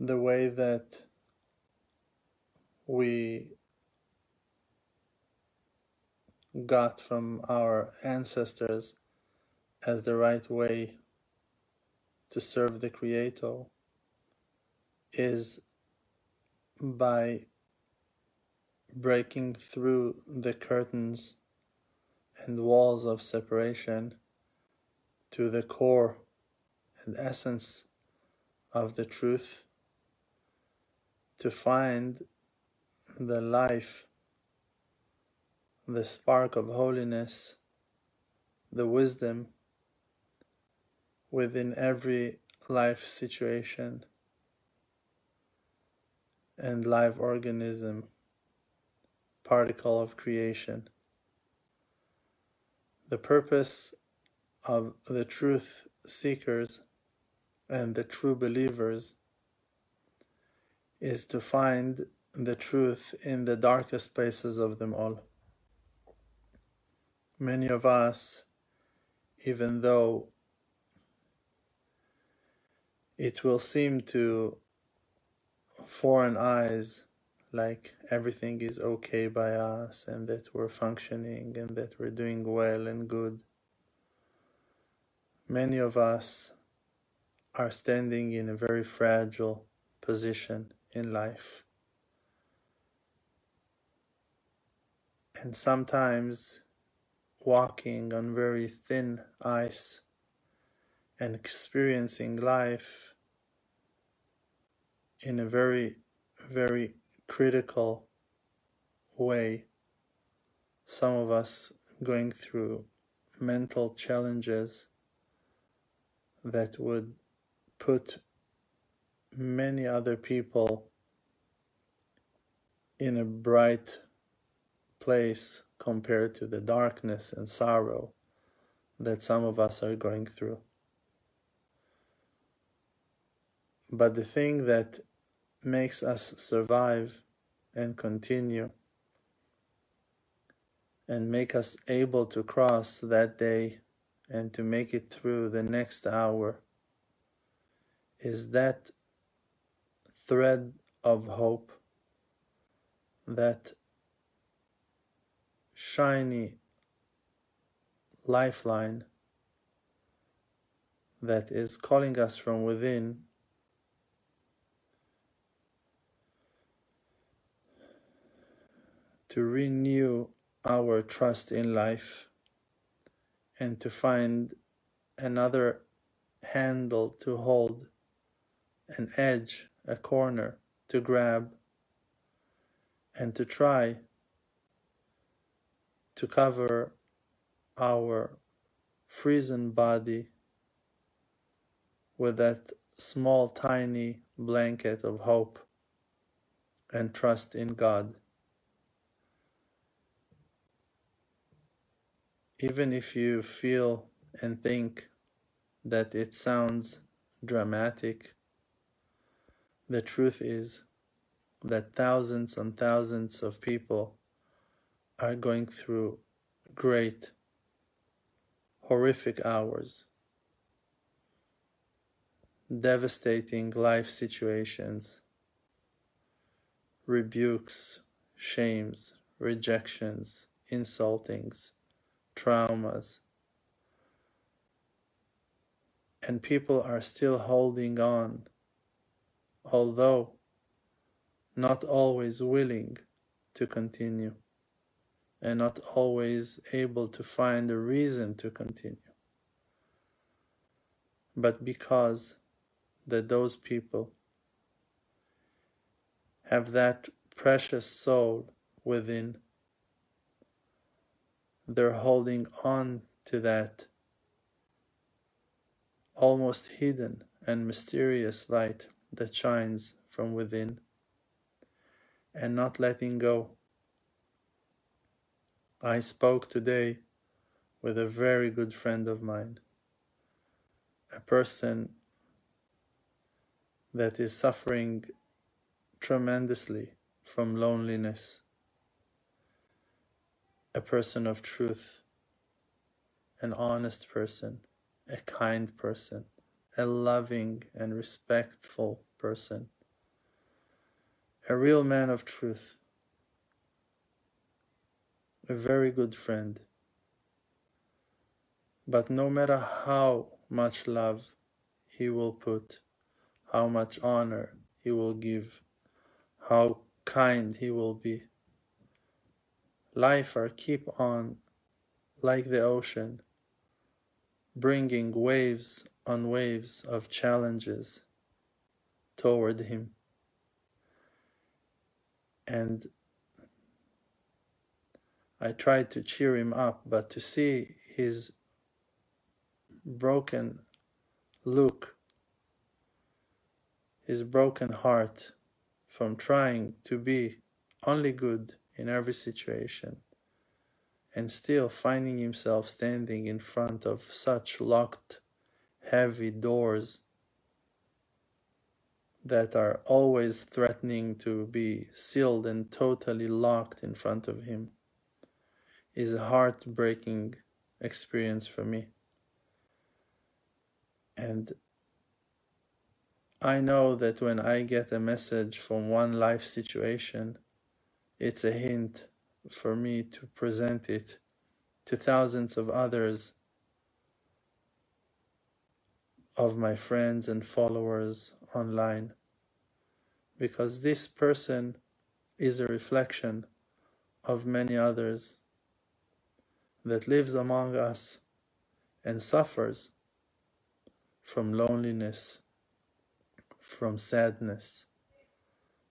the way that we got from our ancestors as the right way to serve the Creator is by breaking through the curtains and walls of separation to the core and essence of the truth, to find the life, the spark of holiness, the wisdom within every life situation and live organism, particle of creation. The purpose of the truth seekers and the true believers is to find the truth in the darkest places of them all. Many of us, even though it will seem to foreign eyes like everything is okay by us and that we're functioning and that we're doing well and good, many of us are standing in a very fragile position in life. And sometimes walking on very thin ice and experiencing life in a very, very critical way. Some of us going through mental challenges that would put many other people in a bright place compared to the darkness and sorrow that some of us are going through. But the thing that makes us survive and continue and make us able to cross that day and to make it through the next hour is that thread of hope, that shiny lifeline that is calling us from within to renew our trust in life and to find another handle to hold, an edge, a corner to grab, and to try to cover our frozen body with that small, tiny blanket of hope and trust in God. Even if you feel and think that it sounds dramatic, the truth is that thousands and thousands of people are going through great, horrific hours, devastating life situations, rebukes, shames, rejections, insultings, traumas, and people are still holding on, although not always willing to continue, and not always able to find a reason to continue. But because that those people have that precious soul within, they're holding on to that almost hidden and mysterious light that shines from within and not letting go. I spoke today with a very good friend of mine, a person that is suffering tremendously from loneliness, a person of truth, an honest person, a kind person, a loving and respectful person, a real man of truth, a very good friend. But no matter how much love he will put, how much honor he will give, how kind he will be, life will keep on like the ocean, bringing waves on waves of challenges toward him. And I tried to cheer him up, but to see his broken look, his broken heart from trying to be only good in every situation and still finding himself standing in front of such locked, heavy doors that are always threatening to be sealed and totally locked in front of him, is a heartbreaking experience for me. And I know that when I get a message from one life situation, it's a hint for me to present it to thousands of others, of my friends and followers online, because this person is a reflection of many others that lives among us and suffers from loneliness, from sadness,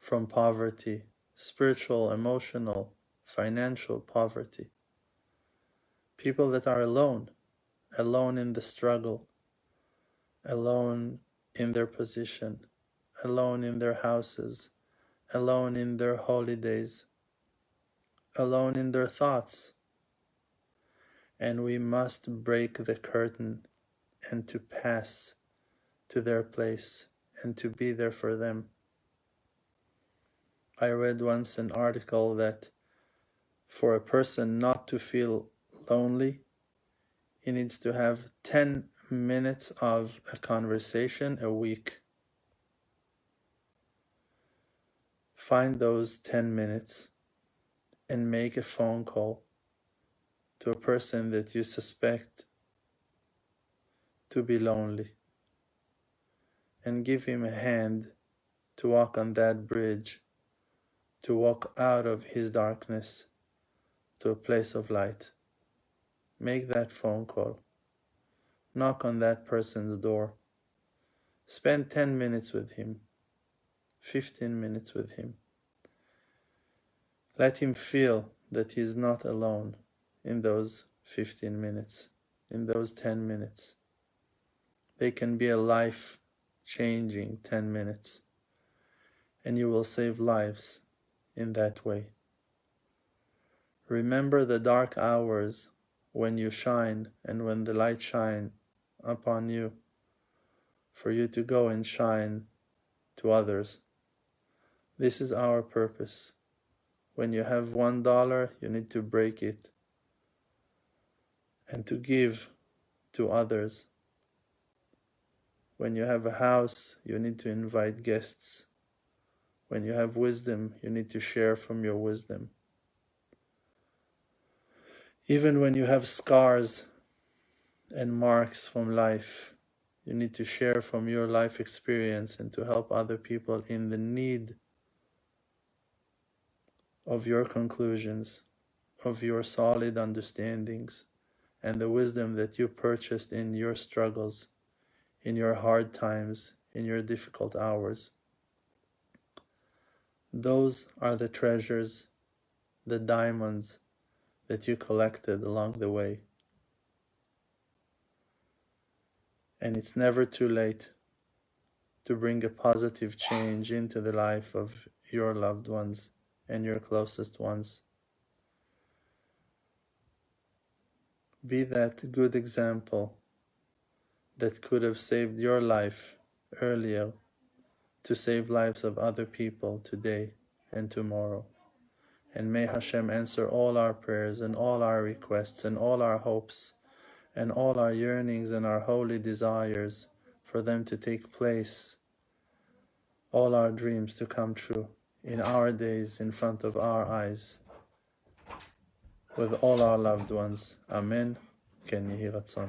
from poverty, spiritual, emotional, financial poverty. People that are alone, alone in the struggle, alone in their position, alone in their houses, alone in their holidays, alone in their thoughts. And we must break the curtain and to pass to their place and to be there for them. I read once an article that for a person not to feel lonely, he needs to have 10 minutes of a conversation a week. Find those 10 minutes and make a phone call to a person that you suspect to be lonely, and give him a hand to walk on that bridge, to walk out of his darkness to a place of light. Make that phone call. Knock on that person's door. Spend 10 minutes with him, 15 minutes with him. Let him feel that he is not alone in those 15 minutes, in those 10 minutes. They can be a life-changing 10 minutes, and you will save lives in that way. Remember the dark hours when you shine and when the light shines upon you, for you to go and shine to others. This is our purpose. When you have $1, you need to break it and to give to others. When you have a house, you need to invite guests. When you have wisdom, you need to share from your wisdom. Even when you have scars and marks from life, you need to share from your life experience and to help other people in the need of your conclusions, of your solid understandings, and the wisdom that you purchased in your struggles, in your hard times, in your difficult hours. Those are the treasures, the diamonds that you collected along the way. And it's never too late to bring a positive change into the life of your loved ones and your closest ones. Be that good example that could have saved your life earlier, to save lives of other people today and tomorrow. And may Hashem answer all our prayers and all our requests and all our hopes and all our yearnings and our holy desires for them to take place, all our dreams to come true in our days, in front of our eyes, with all our loved ones. Amen. כן יהי רצון.